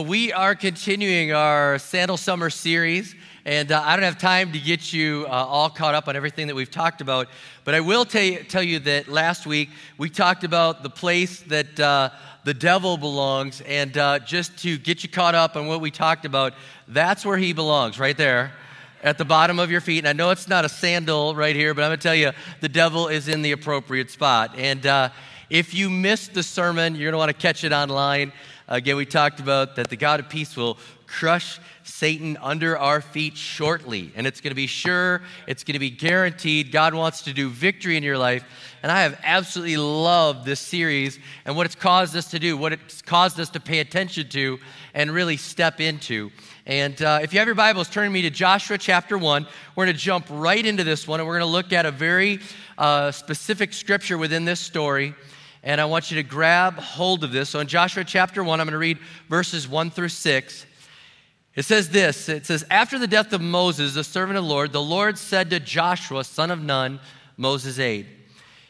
We are continuing our Sandal Summer series, and I don't have time to get you all caught up on everything that we've talked about, but I will tell you that last week we talked about the place that the devil belongs, and just to get you caught up on what we talked about, that's where he belongs, right there, at the bottom of your feet. And I know it's not a sandal right here, but I'm going to tell you, the devil is in the appropriate spot. And if you missed the sermon, you're going to want to catch it online. Again, we talked about that the God of peace will crush Satan under our feet shortly. And it's going to be sure, it's going to be guaranteed. God wants to do victory in your life. And I have absolutely loved this series and what it's caused us to do, what it's caused us to pay attention to and really step into. And if you have your Bibles, turn me to Joshua chapter 1. We're going to jump right into this one, and we're going to look at a very specific scripture within this story. And I want you to grab hold of this. So in Joshua chapter 1, I'm going to read verses 1 through 6. It says this. It says, after the death of Moses, the servant of the Lord said to Joshua, son of Nun, Moses' aide.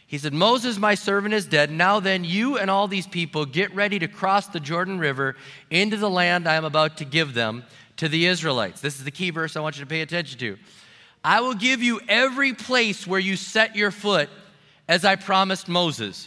He said, Moses, my servant, is dead. Now then, you and all these people get ready to cross the Jordan River into the land I am about to give them to the Israelites. This is the key verse I want you to pay attention to. I will give you every place where you set your foot, as I promised Moses.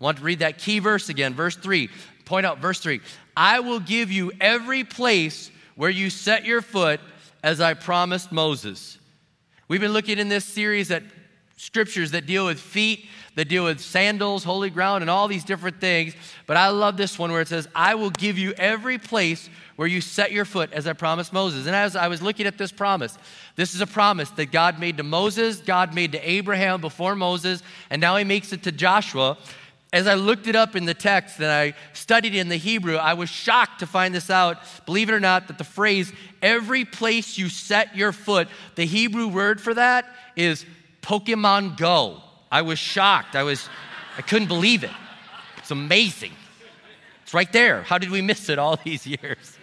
I want to read that key verse again, verse 3. Point out verse 3. I will give you every place where you set your foot, as I promised Moses. We've been looking in this series at scriptures that deal with feet, that deal with sandals, holy ground, and all these different things. But I love this one where it says, I will give you every place where you set your foot, as I promised Moses. And as I was looking at this promise, this is a promise that God made to Moses, God made to Abraham before Moses, and now he makes it to Joshua. As I looked it up in the text and I studied in the Hebrew, I was shocked to find this out, believe it or not, that the phrase, every place you set your foot, the Hebrew word for that is Pokemon Go. I was shocked. I couldn't believe it. It's amazing. It's right there. How did we miss it all these years?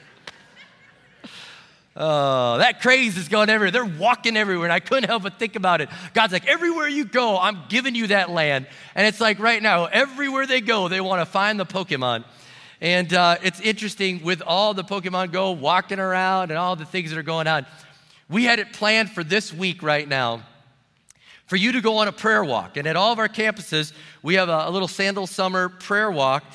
Oh, that craze is going everywhere. They're walking everywhere, and I couldn't help but think about it. God's like, everywhere you go, I'm giving you that land. And it's like right now, everywhere they go, they want to find the Pokemon. And it's interesting with all the Pokemon Go walking around and all the things that are going on. We had it planned for this week right now for you to go on a prayer walk. And at all of our campuses, we have a little Sandal Summer prayer walk.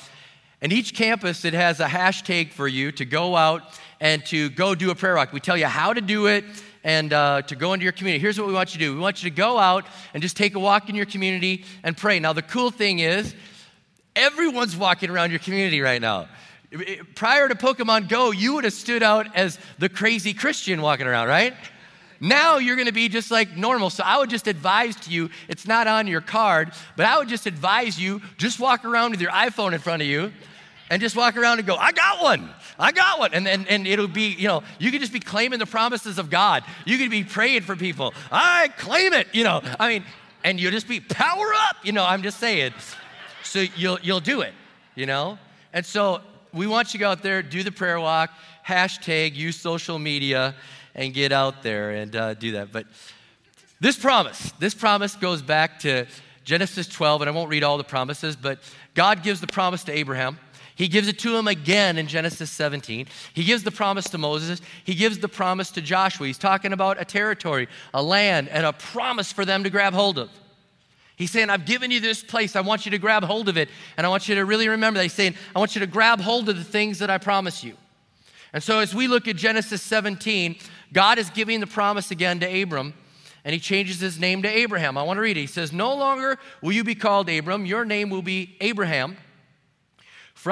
And each campus, it has a hashtag for you to go out and to go do a prayer walk. We tell you how to do it and to go into your community. Here's what we want you to do. We want you to go out and just take a walk in your community and pray. Now, the cool thing is everyone's walking around your community right now. Prior to Pokemon Go, you would have stood out as the crazy Christian walking around, right? Now you're going to be just like normal. So I would just advise to you, it's not on your card, but I would just advise you, just walk around with your iPhone in front of you. And just walk around and go, I got one. I got one. And it'll be, you can just be claiming the promises of God. You can be praying for people. I claim it, and you'll just be power up, I'm just saying. So you'll do it, And so we want you to go out there, do the prayer walk, hashtag, use social media, and get out there and do that. But This promise goes back to Genesis 12, and I won't read all the promises, but God gives the promise to Abraham. He gives it to him again in Genesis 17. He gives the promise to Moses. He gives the promise to Joshua. He's talking about a territory, a land, and a promise for them to grab hold of. He's saying, I've given you this place. I want you to grab hold of it, and I want you to really remember that. He's saying, I want you to grab hold of the things that I promise you. And so as we look at Genesis 17, God is giving the promise again to Abram, and he changes his name to Abraham. I want to read it. He says, no longer will you be called Abram. Your name will be Abraham. For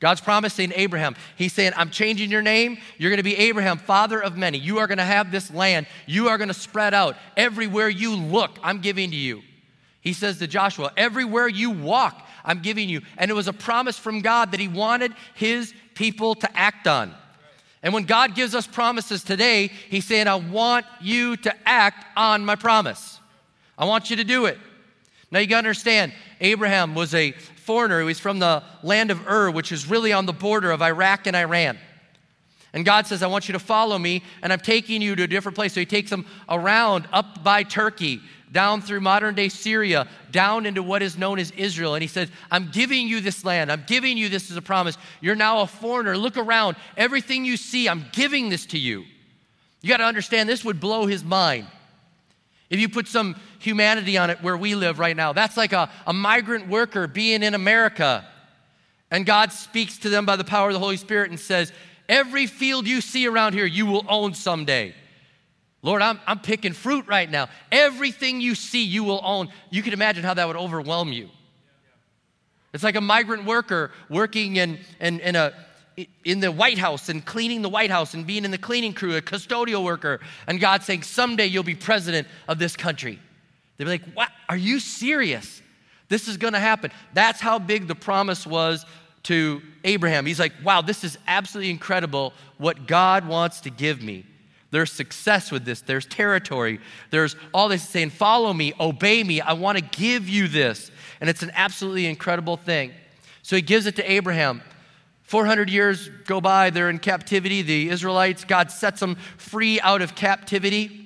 God's promising Abraham. He's saying, I'm changing your name. You're going to be Abraham, father of many. You are going to have this land. You are going to spread out. Everywhere you look, I'm giving to you. He says to Joshua, everywhere you walk, I'm giving you. And it was a promise from God that he wanted his people to act on. And when God gives us promises today, he's saying, I want you to act on my promise. I want you to do it. Now you got to understand, Abraham was a foreigner. He was from the land of Ur, which is really on the border of Iraq and Iran. And God says, I want you to follow me, and I'm taking you to a different place. So he takes them around up by Turkey, down through modern-day Syria, down into what is known as Israel. And he says, I'm giving you this land. I'm giving you this as a promise. You're now a foreigner. Look around. Everything you see, I'm giving this to you. You got to understand, this would blow his mind. If you put some humanity on it where we live right now, that's like a migrant worker being in America. And God speaks to them by the power of the Holy Spirit and says, every field you see around here, you will own someday. Lord, I'm picking fruit right now. Everything you see, you will own. You can imagine how that would overwhelm you. It's like a migrant worker working in the White House and cleaning the White House and being in the cleaning crew, a custodial worker, and God saying, someday you'll be president of this country. They'd be like, what? Are you serious? This is going to happen. That's how big the promise was to Abraham. He's like, wow, this is absolutely incredible what God wants to give me. There's success with this. There's territory. There's all this saying, follow me, obey me. I want to give you this. And it's an absolutely incredible thing. So he gives it to Abraham. 400 years go by, they're in captivity, the Israelites. God sets them free out of captivity.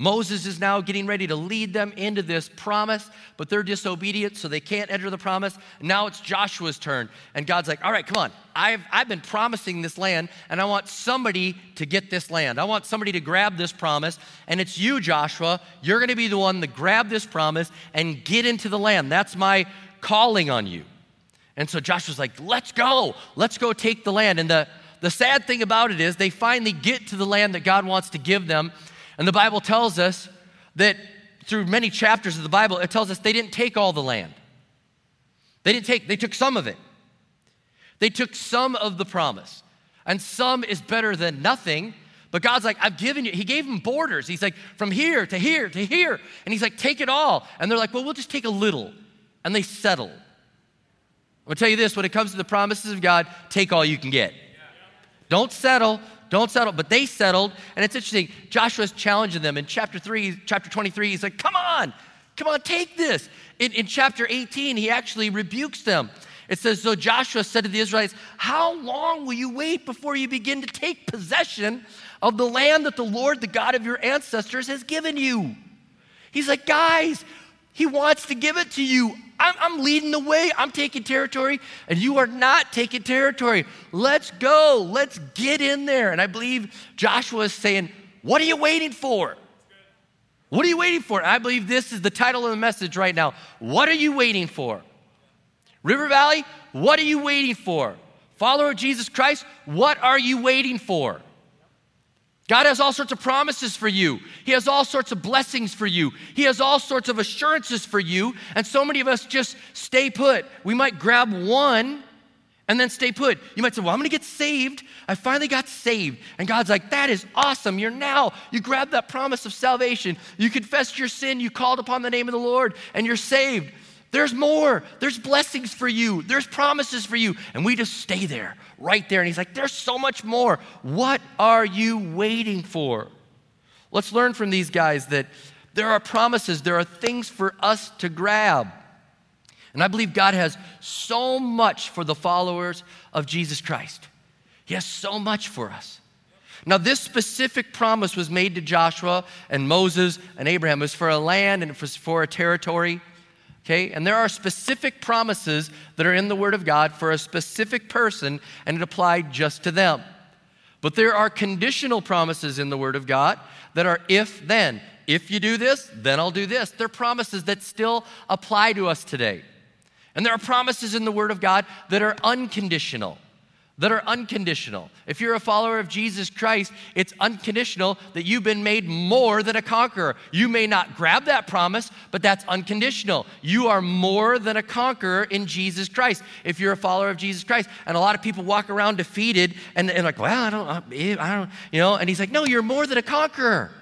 Moses is now getting ready to lead them into this promise, but they're disobedient, so they can't enter the promise. Now it's Joshua's turn, and God's like, all right, come on. I've been promising this land, and I want somebody to get this land. I want somebody to grab this promise, and it's you, Joshua. You're going to be the one to grab this promise and get into the land. That's my calling on you. And so Joshua's like, let's go take the land. And the sad thing about it is they finally get to the land that God wants to give them. And the Bible tells us that through many chapters of the Bible, it tells us they didn't take all the land. They took some of it. They took some of the promise. And some is better than nothing. But God's like, I've given you. He gave them borders. He's like, from here to here to here. And he's like, take it all. And they're like, well, we'll just take a little. And they settle. I'm going to tell you this, when it comes to the promises of God, take all you can get. Don't settle, but they settled, and it's interesting, Joshua's challenging them. In chapter 23, he's like, come on, take this. In chapter 18, he actually rebukes them. It says, so Joshua said to the Israelites, how long will you wait before you begin to take possession of the land that the Lord, the God of your ancestors, has given you? He's like, guys, he wants to give it to you. I'm leading the way. I'm taking territory, and you are not taking territory. Let's go. Let's get in there. And I believe Joshua is saying, what are you waiting for? What are you waiting for? And I believe this is the title of the message right now. What are you waiting for? River Valley, what are you waiting for? Follower of Jesus Christ, what are you waiting for? God has all sorts of promises for you. He has all sorts of blessings for you. He has all sorts of assurances for you. And so many of us just stay put. We might grab one and then stay put. You might say, well, I'm gonna get saved. I finally got saved. And God's like, that is awesome. You grabbed that promise of salvation. You confessed your sin. You called upon the name of the Lord and you're saved. There's more. There's blessings for you. There's promises for you. And we just stay there, right there. And he's like, there's so much more. What are you waiting for? Let's learn from these guys that there are promises. There are things for us to grab. And I believe God has so much for the followers of Jesus Christ. He has so much for us. Now, this specific promise was made to Joshua and Moses and Abraham. It was for a land and it was for a territory. Okay, and there are specific promises that are in the Word of God for a specific person, and it applied just to them. But there are conditional promises in the Word of God that are if, then. If you do this, then I'll do this. They're promises that still apply to us today. And there are promises in the Word of God that are unconditional. If you're a follower of Jesus Christ, it's unconditional that you've been made more than a conqueror. You may not grab that promise, but that's unconditional. You are more than a conqueror in Jesus Christ if you're a follower of Jesus Christ. And a lot of people walk around defeated and like, well, I don't, you know, and he's like, no, you're more than a conqueror. Amen.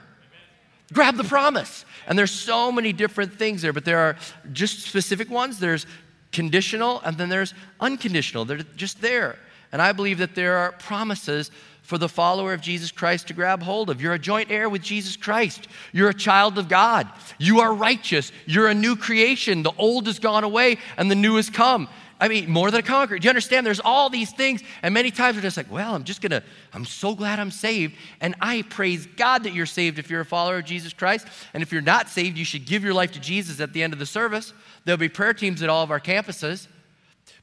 Grab the promise. And there's so many different things there, but there are just specific ones. There's conditional and then there's unconditional. They're just there. And I believe that there are promises for the follower of Jesus Christ to grab hold of. You're a joint heir with Jesus Christ. You're a child of God. You are righteous. You're a new creation. The old has gone away and the new has come. I mean, more than a conqueror. Do you understand? There's all these things. And many times we're just like, well, I'm so glad I'm saved. And I praise God that you're saved if you're a follower of Jesus Christ. And if you're not saved, you should give your life to Jesus at the end of the service. There'll be prayer teams at all of our campuses.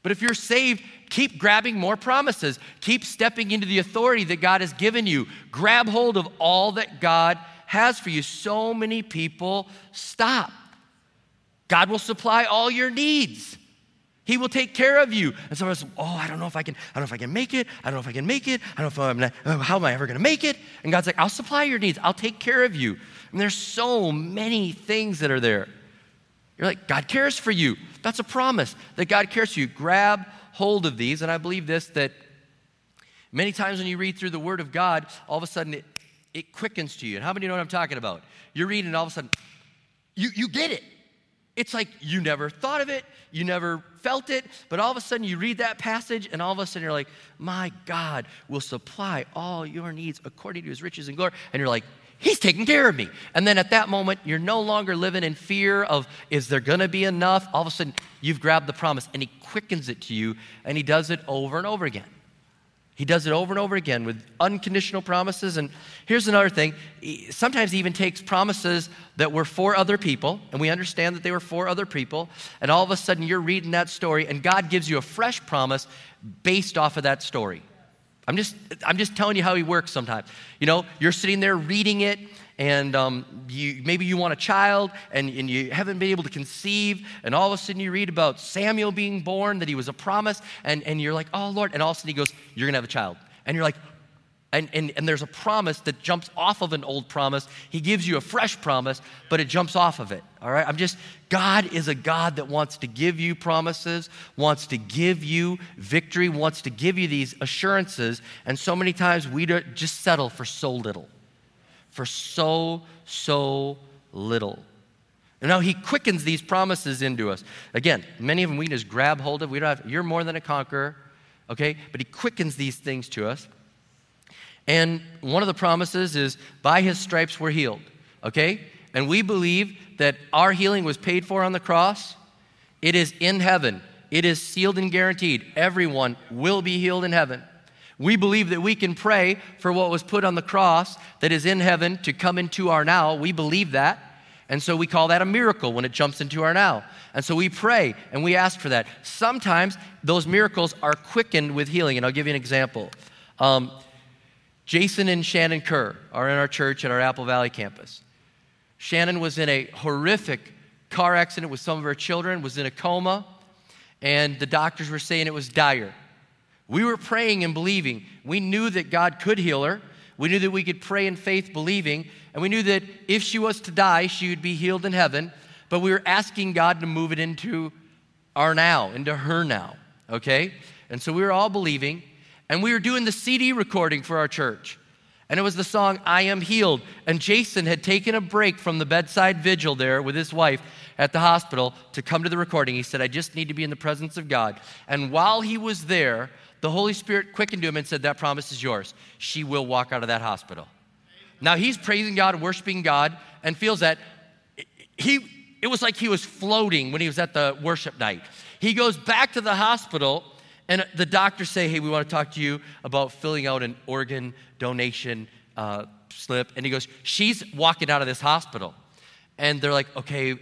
But if you're saved, keep grabbing more promises. Keep stepping into the authority that God has given you. Grab hold of all that God has for you. So many people stop. God will supply all your needs. He will take care of you. And someone says, oh, I don't know if I can make it. How am I ever gonna make it? And God's like, I'll supply your needs. I'll take care of you. And there's so many things that are there. You're like, God cares for you. That's a promise that God cares for you. Grab hold of these. And I believe this, that many times when you read through the Word of God, all of a sudden it quickens to you. And how many know what I'm talking about? You're reading and all of a sudden, you get it. It's like you never thought of it. You never felt it. But all of a sudden you read that passage and all of a sudden you're like, my God will supply all your needs according to His riches and glory. And you're like, He's taking care of me. And then at that moment, you're no longer living in fear of, is there gonna be enough? All of a sudden, you've grabbed the promise and He quickens it to you and He does it over and over again. He does it over and over again with unconditional promises. And here's another thing. Sometimes He even takes promises that were for other people and we understand that they were for other people. And all of a sudden you're reading that story and God gives you a fresh promise based off of that story. I'm just telling you how He works sometimes. You know, you're sitting there reading it and maybe you want a child and you haven't been able to conceive and all of a sudden you read about Samuel being born, that he was a promise and you're like, oh Lord, and all of a sudden He goes, you're gonna have a child. And you're like, and there's a promise that jumps off of an old promise. He gives you a fresh promise, but it jumps off of it, all right? God is a God that wants to give you promises, wants to give you victory, wants to give you these assurances, and so many times we just settle for so little, for so little. And now He quickens these promises into us. Again, many of them we just grab hold of. You're more than a conqueror, okay? But He quickens these things to us. And one of the promises is, by His stripes we're healed, okay? And we believe that our healing was paid for on the cross. It is in heaven. It is sealed and guaranteed. Everyone will be healed in heaven. We believe that we can pray for what was put on the cross that is in heaven to come into our now. We believe that. And so we call that a miracle when it jumps into our now. And so we pray and we ask for that. Sometimes those miracles are quickened with healing. And I'll give you an example. Jason and Shannon Kerr are in our church at our Apple Valley campus. Shannon was in a horrific car accident with some of her children, was in a coma, and the doctors were saying it was dire. We were praying and believing. We knew that God could heal her. We knew that we could pray in faith believing, and we knew that if she was to die, she would be healed in heaven, but we were asking God to move it into our now, into her now, okay? And so we were all believing, and we were doing the CD recording for our church. And it was the song, I Am Healed. And Jason had taken a break from the bedside vigil there with his wife at the hospital to come to the recording. He said, I just need to be in the presence of God. And while he was there, the Holy Spirit quickened him and said, that promise is yours. She will walk out of that hospital. Now he's praising God, worshiping God, and feels that it was like he was floating when he was at the worship night. He goes back to the hospital, and the doctors say, hey, we want to talk to you about filling out an organ donation slip. And he goes, she's walking out of this hospital. And they're like, okay,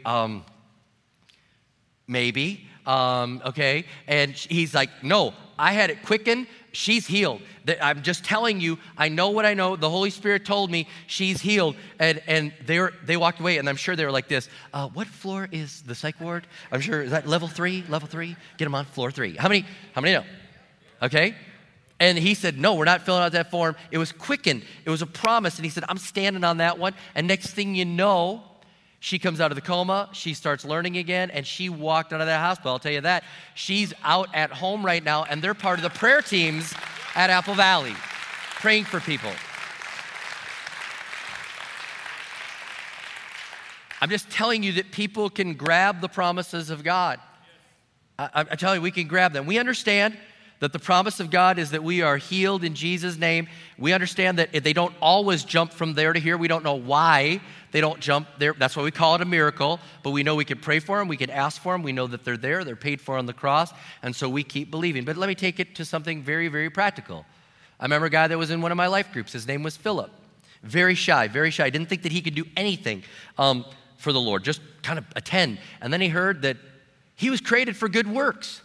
maybe, okay. And he's like, no, I had it quickened. She's healed. I'm just telling you, I know what I know. The Holy Spirit told me she's healed. And they walked away, and I'm sure they were like this. What floor is the psych ward? I'm sure, is that level three? Level three? Get them on floor three. How many know? Okay. And he said, no, we're not filling out that form. It was quickened. It was a promise. And he said, I'm standing on that one. And next thing you know, she comes out of the coma, she starts learning again, and she walked out of that hospital, I'll tell you that. She's out at home right now, and they're part of the prayer teams at Apple Valley, praying for people. I'm just telling you that people can grab the promises of God. I'm telling you, we can grab them. We understand that the promise of God is that we are healed in Jesus' name. We understand that they don't always jump from there to here. We don't know why they don't jump there. That's why we call it a miracle. But we know we can pray for them. We can ask for them. We know that they're there. They're paid for on the cross. And so we keep believing. But let me take it to something very, very practical. I remember a guy that was in one of my life groups. His name was Philip. Very shy, very shy. Didn't think that he could do anything for the Lord. Just kind of attend. And then he heard that he was created for good works.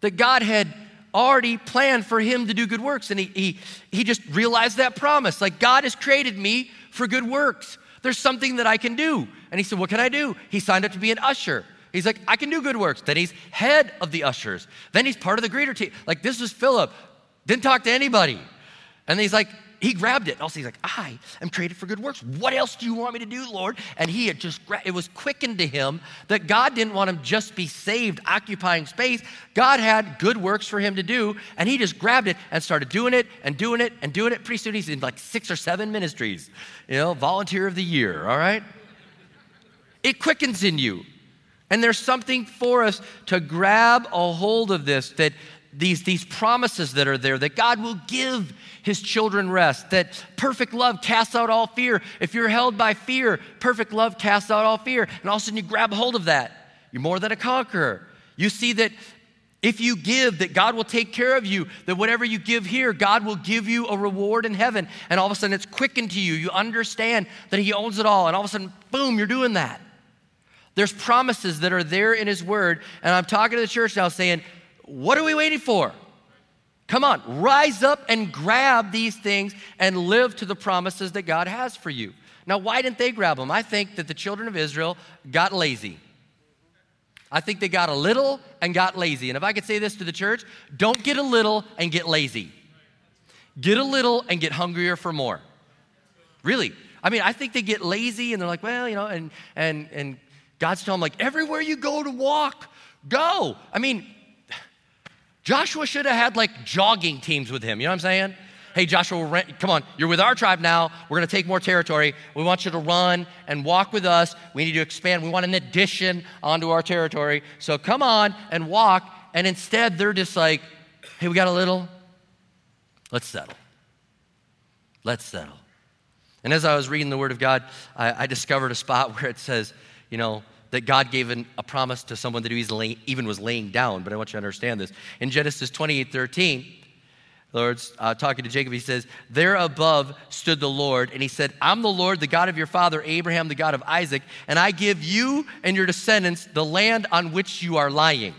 That God had already planned for him to do good works. And he just realized that promise. Like, God has created me for good works. There's something that I can do. And he said, what can I do? He signed up to be an usher. He's like, I can do good works. Then he's head of the ushers. Then he's part of the greeter team. Like, this was Philip. Didn't talk to anybody. And he's like, he grabbed it. Also, he's like, I am created for good works. What else do you want me to do, Lord? And he had just, it was quickened to him that God didn't want him just be saved, occupying space. God had good works for him to do, and he just grabbed it and started doing it and doing it and doing it. Pretty soon, he's in like 6 or 7 ministries, volunteer of the year, all right? It quickens in you. And there's something for us to grab a hold of this, that these promises that are there, that God will give his children rest, that perfect love casts out all fear. If you're held by fear, perfect love casts out all fear. And all of a sudden you grab hold of that. You're more than a conqueror. You see that if you give, that God will take care of you, that whatever you give here, God will give you a reward in heaven. And all of a sudden it's quickened to you. You understand that he owns it all. And all of a sudden, boom, you're doing that. There's promises that are there in his word. And I'm talking to the church now saying, what are we waiting for? Come on, rise up and grab these things and live to the promises that God has for you. Now, why didn't they grab them? I think that the children of Israel got lazy. I think they got a little and got lazy. And if I could say this to the church, don't get a little and get lazy. Get a little and get hungrier for more. Really. I mean, I think they get lazy and they're like, well, and God's telling them, like, everywhere you go to walk, go. I mean, Joshua should have had like jogging teams with him. You know what I'm saying? Hey, Joshua, come on. You're with our tribe now. We're going to take more territory. We want you to run and walk with us. We need to expand. We want an addition onto our territory. So come on and walk. And instead, they're just like, hey, we got a little. Let's settle. And as I was reading the Word of God, I discovered a spot where it says, that God gave a promise to someone that he even was laying down, but I want you to understand this. In Genesis 28:13, the Lord's talking to Jacob. He says, there above stood the Lord, and he said, I'm the Lord, the God of your father, Abraham, the God of Isaac, and I give you and your descendants the land on which you are lying.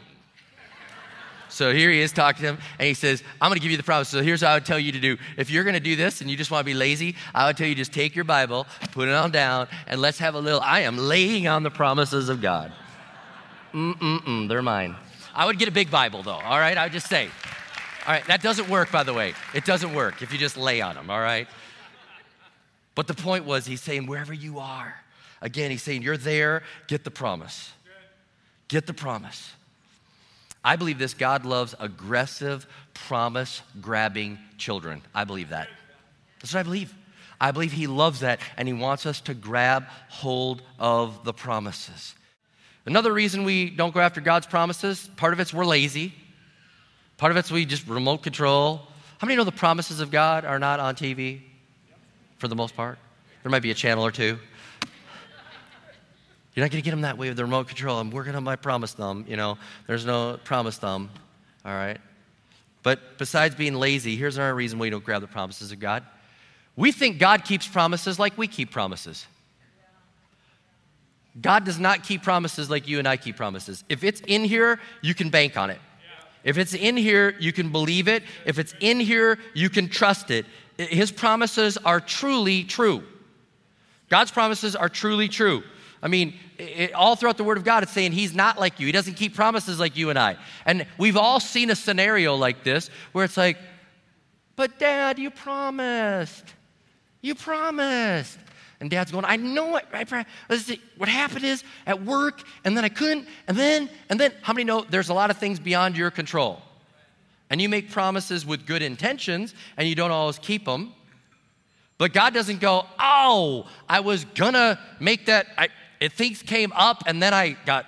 So here he is talking to him, and he says, I'm going to give you the promise. So here's what I would tell you to do. If you're going to do this and you just want to be lazy, I would tell you just take your Bible, put it on down, and let's have a little, I am laying on the promises of God. They're mine. I would get a big Bible, though, all right? I would just say. All right, that doesn't work, by the way. It doesn't work if you just lay on them, all right? But the point was, he's saying, wherever you are, again, he's saying, you're there, get the promise. Get the promise. I believe this. God loves aggressive, promise-grabbing children. I believe that. That's what I believe. I believe he loves that, and he wants us to grab hold of the promises. Another reason we don't go after God's promises, part of it's we're lazy. Part of it's we just remote control. How many know the promises of God are not on TV for the most part? There might be a channel or two. You're not going to get them that way with the remote control. I'm working on my promise thumb, you know. There's no promise thumb, all right? But besides being lazy, here's another reason we don't grab the promises of God. We think God keeps promises like we keep promises. God does not keep promises like you and I keep promises. If it's in here, you can bank on it. If it's in here, you can believe it. If it's in here, you can trust it. His promises are truly true. God's promises are truly true. I mean, all throughout the Word of God, it's saying he's not like you. He doesn't keep promises like you and I. And we've all seen a scenario like this where it's like, but Dad, you promised. You promised. And Dad's going, I know it. What happened is at work, and then I couldn't, and then. How many know there's a lot of things beyond your control? And you make promises with good intentions, and you don't always keep them. But God doesn't go, oh, I was going to make that. Things came up, and then I got,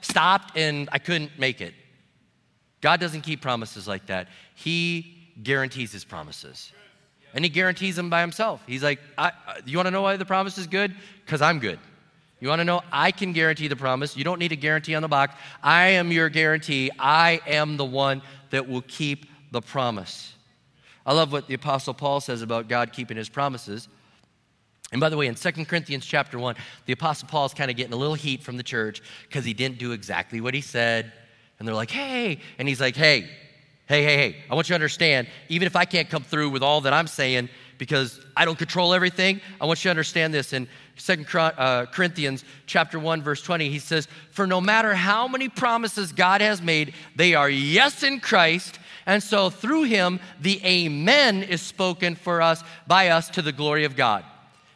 stopped, and I couldn't make it. God doesn't keep promises like that. He guarantees his promises. And he guarantees them by himself. He's like, you want to know why the promise is good? Because I'm good. You want to know? I can guarantee the promise. You don't need a guarantee on the box. I am your guarantee. I am the one that will keep the promise. I love what the Apostle Paul says about God keeping his promises. And by the way, in 2 Corinthians chapter 1, the Apostle Paul is kind of getting a little heat from the church because he didn't do exactly what he said. And they're like, hey. And he's like, hey, I want you to understand, even if I can't come through with all that I'm saying because I don't control everything, I want you to understand this. In 2 Corinthians chapter 1, verse 20, he says, for no matter how many promises God has made, they are yes in Christ, and so through him, the amen is spoken for us, by us, to the glory of God.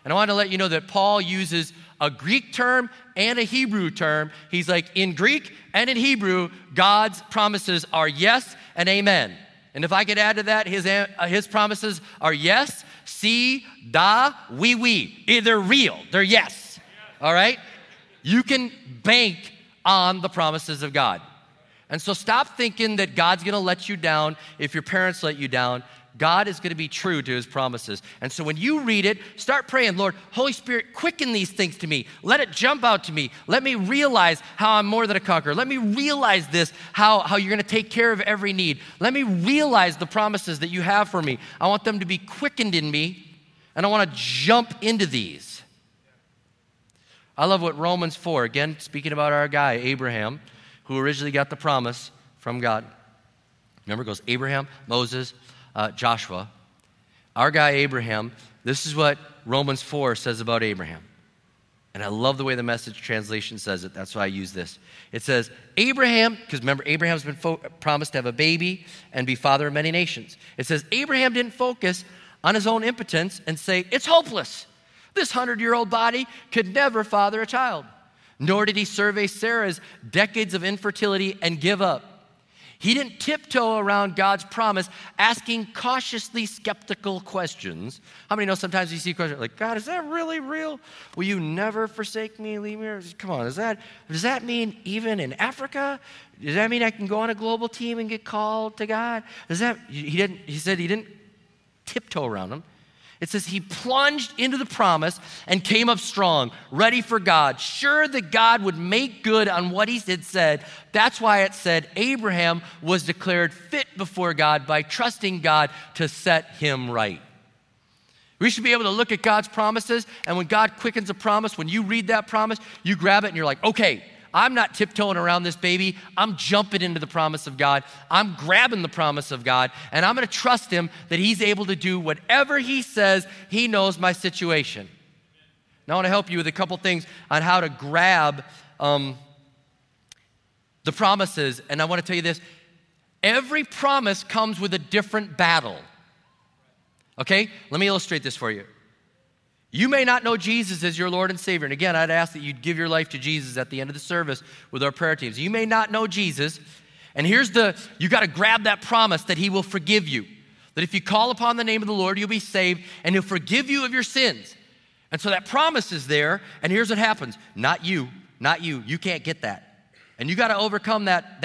And I want to let you know that Paul uses a Greek term and a Hebrew term. He's like, in Greek and in Hebrew, God's promises are yes and amen. And if I could add to that, his promises are yes, si, da, oui. They're real. They're yes. All right? You can bank on the promises of God. And so stop thinking that God's going to let you down if your parents let you down. God is going to be true to his promises. And so when you read it, start praying, Lord, Holy Spirit, quicken these things to me. Let it jump out to me. Let me realize how I'm more than a conqueror. Let me realize this, how you're going to take care of every need. Let me realize the promises that you have for me. I want them to be quickened in me, and I want to jump into these. I love what Romans 4, again, speaking about our guy, Abraham, who originally got the promise from God. Remember, it goes Abraham, Moses, Joshua. Our guy Abraham, this is what Romans 4 says about Abraham. And I love the way the Message translation says it. That's why I use this. It says, Abraham, because remember, Abraham's been promised to have a baby and be father of many nations. It says, Abraham didn't focus on his own impotence and say, it's hopeless. This 100-year-old body could never father a child. Nor did he survey Sarah's decades of infertility and give up. He didn't tiptoe around God's promise, asking cautiously skeptical questions. How many know sometimes you see questions like, God, is that really real? Will you never forsake me, leave me? Come on, does that mean even in Africa? Does that mean I can go on a global team and get called to God? He said he didn't tiptoe around them. It says he plunged into the promise and came up strong, ready for God, sure that God would make good on what he had said. That's why it said Abraham was declared fit before God by trusting God to set him right. We should be able to look at God's promises, and when God quickens a promise, when you read that promise, you grab it and you're like, okay, I'm not tiptoeing around this baby. I'm jumping into the promise of God. I'm grabbing the promise of God, and I'm going to trust him that he's able to do whatever he says. He knows my situation. Now, I want to help you with a couple things on how to grab the promises, and I want to tell you this. Every promise comes with a different battle, okay? Let me illustrate this for you. You may not know Jesus as your Lord and Savior. And again, I'd ask that you'd give your life to Jesus at the end of the service with our prayer teams. You may not know Jesus, And here's you got to grab that promise that he will forgive you. That if you call upon the name of the Lord, you'll be saved and he'll forgive you of your sins. And so that promise is there. And here's what happens. Not you. You can't get that. And you got to overcome that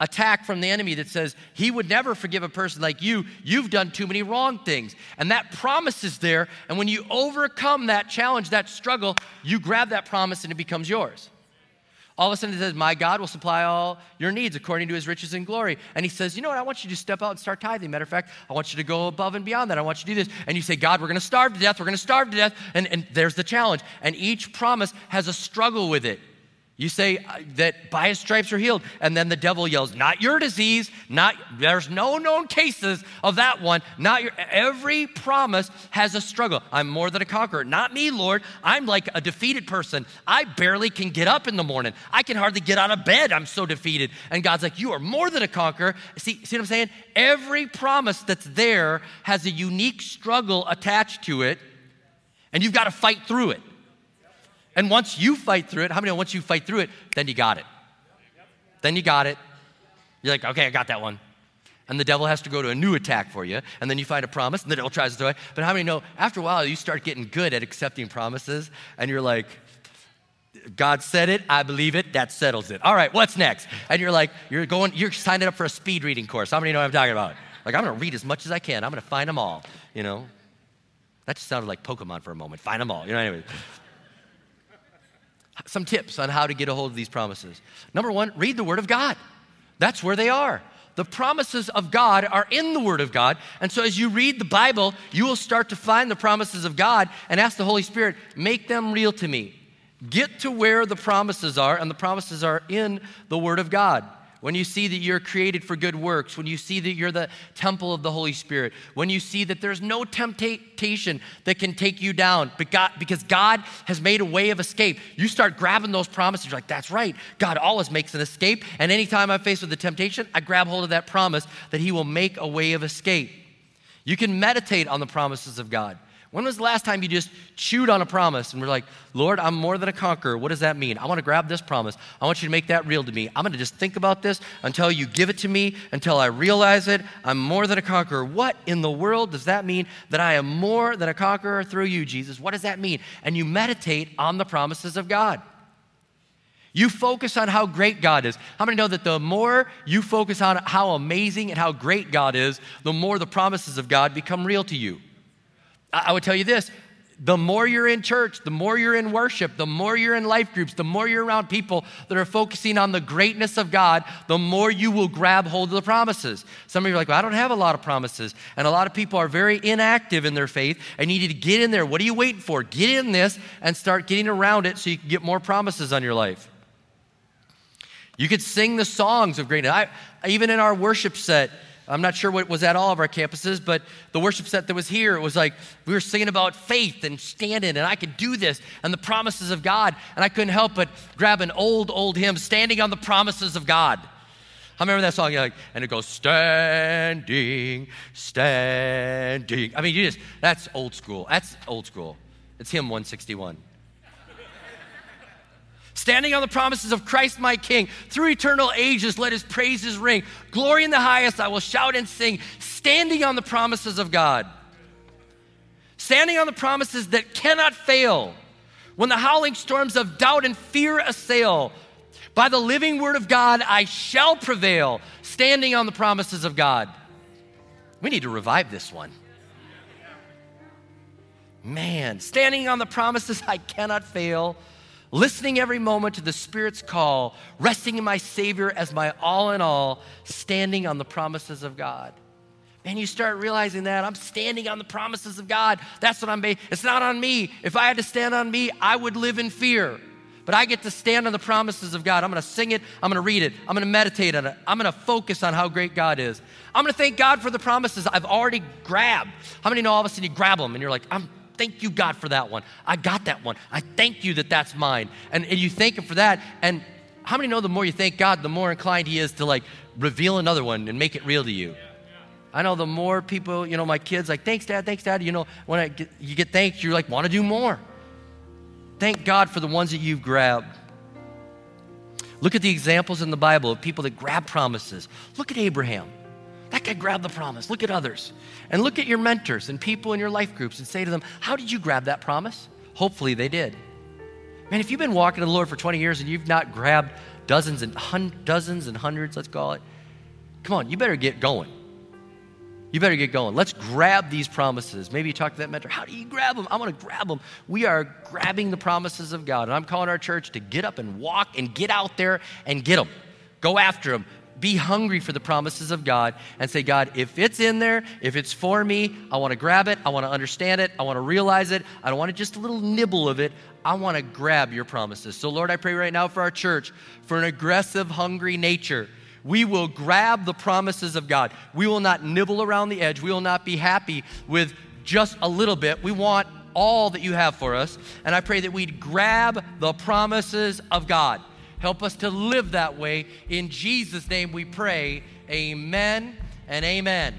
attack from the enemy that says he would never forgive a person like you. You've done too many wrong things. And that promise is there. And when you overcome that challenge, that struggle, you grab that promise and it becomes yours. All of a sudden it says, my God will supply all your needs according to his riches and glory. And he says, you know what? I want you to step out and start tithing. Matter of fact, I want you to go above and beyond that. I want you to do this. And you say, God, we're going to starve to death. We're going to starve to death. And there's the challenge. And each promise has a struggle with it. You say that by his stripes are healed. And then the devil yells, not your disease. There's no known cases of that one. Every promise has a struggle. I'm more than a conqueror. Not me, Lord. I'm like a defeated person. I barely can get up in the morning. I can hardly get out of bed. I'm so defeated. And God's like, you are more than a conqueror. See what I'm saying? Every promise that's there has a unique struggle attached to it. And you've got to fight through it. And once you fight through it, how many know once you fight through it, then you got it. You're like, okay, I got that one. And the devil has to go to a new attack for you. And then you find a promise and the devil tries to throw it. But how many know after a while you start getting good at accepting promises and you're like, God said it, I believe it, that settles it. All right, what's next? And you're like, you're signed up for a speed reading course. How many know what I'm talking about? Like, I'm gonna read as much as I can. I'm gonna find them all, you know? That just sounded like Pokemon for a moment. Find them all, you know, anyway. Some tips on how to get a hold of these promises. Number one, read the Word of God. That's where they are. The promises of God are in the Word of God. And so as you read the Bible, you will start to find the promises of God and ask the Holy Spirit, make them real to me. Get to where the promises are, and the promises are in the Word of God. When you see that you're created for good works, when you see that you're the temple of the Holy Spirit, when you see that there's no temptation that can take you down because God has made a way of escape, you start grabbing those promises. You're like, that's right. God always makes an escape. And anytime I'm faced with a temptation, I grab hold of that promise that he will make a way of escape. You can meditate on the promises of God. When was the last time you just chewed on a promise and were like, Lord, I'm more than a conqueror. What does that mean? I want to grab this promise. I want you to make that real to me. I'm going to just think about this until you give it to me, until I realize it. I'm more than a conqueror. What in the world does that mean that I am more than a conqueror through you, Jesus? What does that mean? And you meditate on the promises of God. You focus on how great God is. How many know that the more you focus on how amazing and how great God is, the more the promises of God become real to you? I would tell you this, the more you're in church, the more you're in worship, the more you're in life groups, the more you're around people that are focusing on the greatness of God, the more you will grab hold of the promises. Some of you are like, well, I don't have a lot of promises. And a lot of people are very inactive in their faith and you need to get in there. What are you waiting for? Get in this and start getting around it so you can get more promises on your life. You could sing the songs of greatness. Even in our worship set, I'm not sure what was at all of our campuses, but the worship set that was here, it was like we were singing about faith and standing and I could do this and the promises of God. And I couldn't help but grab an old hymn, Standing on the Promises of God. I remember that song, and it goes, standing. I mean, that's old school. It's hymn 161. Standing on the promises of Christ my King, through eternal ages let his praises ring. Glory in the highest I will shout and sing, standing on the promises of God. Standing on the promises that cannot fail, when the howling storms of doubt and fear assail, by the living word of God I shall prevail, standing on the promises of God. We need to revive this one. Man, standing on the promises I cannot fail, listening every moment to the Spirit's call, resting in my Savior as my all in all, standing on the promises of God. Man, you start realizing that I'm standing on the promises of God. That's what it's not on me. If I had to stand on me, I would live in fear. But I get to stand on the promises of God. I'm gonna sing it, I'm gonna read it, I'm gonna meditate on it, I'm gonna focus on how great God is. I'm gonna thank God for the promises I've already grabbed. How many know all of a sudden you grab them and you're like, thank you, God, for that one. I got that one. I thank you that's mine. And you thank him for that. And how many know the more you thank God, the more inclined he is to reveal another one and make it real to you? Yeah. I know the more people, my kids thanks, Dad. When you get thanked, you're want to do more. Thank God for the ones that you've grabbed. Look at the examples in the Bible of people that grab promises. Look at Abraham. That guy grabbed the promise. Look at others. And look at your mentors and people in your life groups and say to them, how did you grab that promise? Hopefully they did. Man, if you've been walking to the Lord for 20 years and you've not grabbed dozens and hundreds, let's call it, come on, you better get going. You better get going. Let's grab these promises. Maybe you talk to that mentor. How do you grab them? I want to grab them. We are grabbing the promises of God. And I'm calling our church to get up and walk and get out there and get them. Go after them. Be hungry for the promises of God and say, God, if it's in there, if it's for me, I want to grab it. I want to understand it. I want to realize it. I don't want to just a little nibble of it. I want to grab your promises. So Lord, I pray right now for our church, for an aggressive, hungry nature. We will grab the promises of God. We will not nibble around the edge. We will not be happy with just a little bit. We want all that you have for us. And I pray that we'd grab the promises of God. Help us to live that way. In Jesus' name we pray, amen and amen.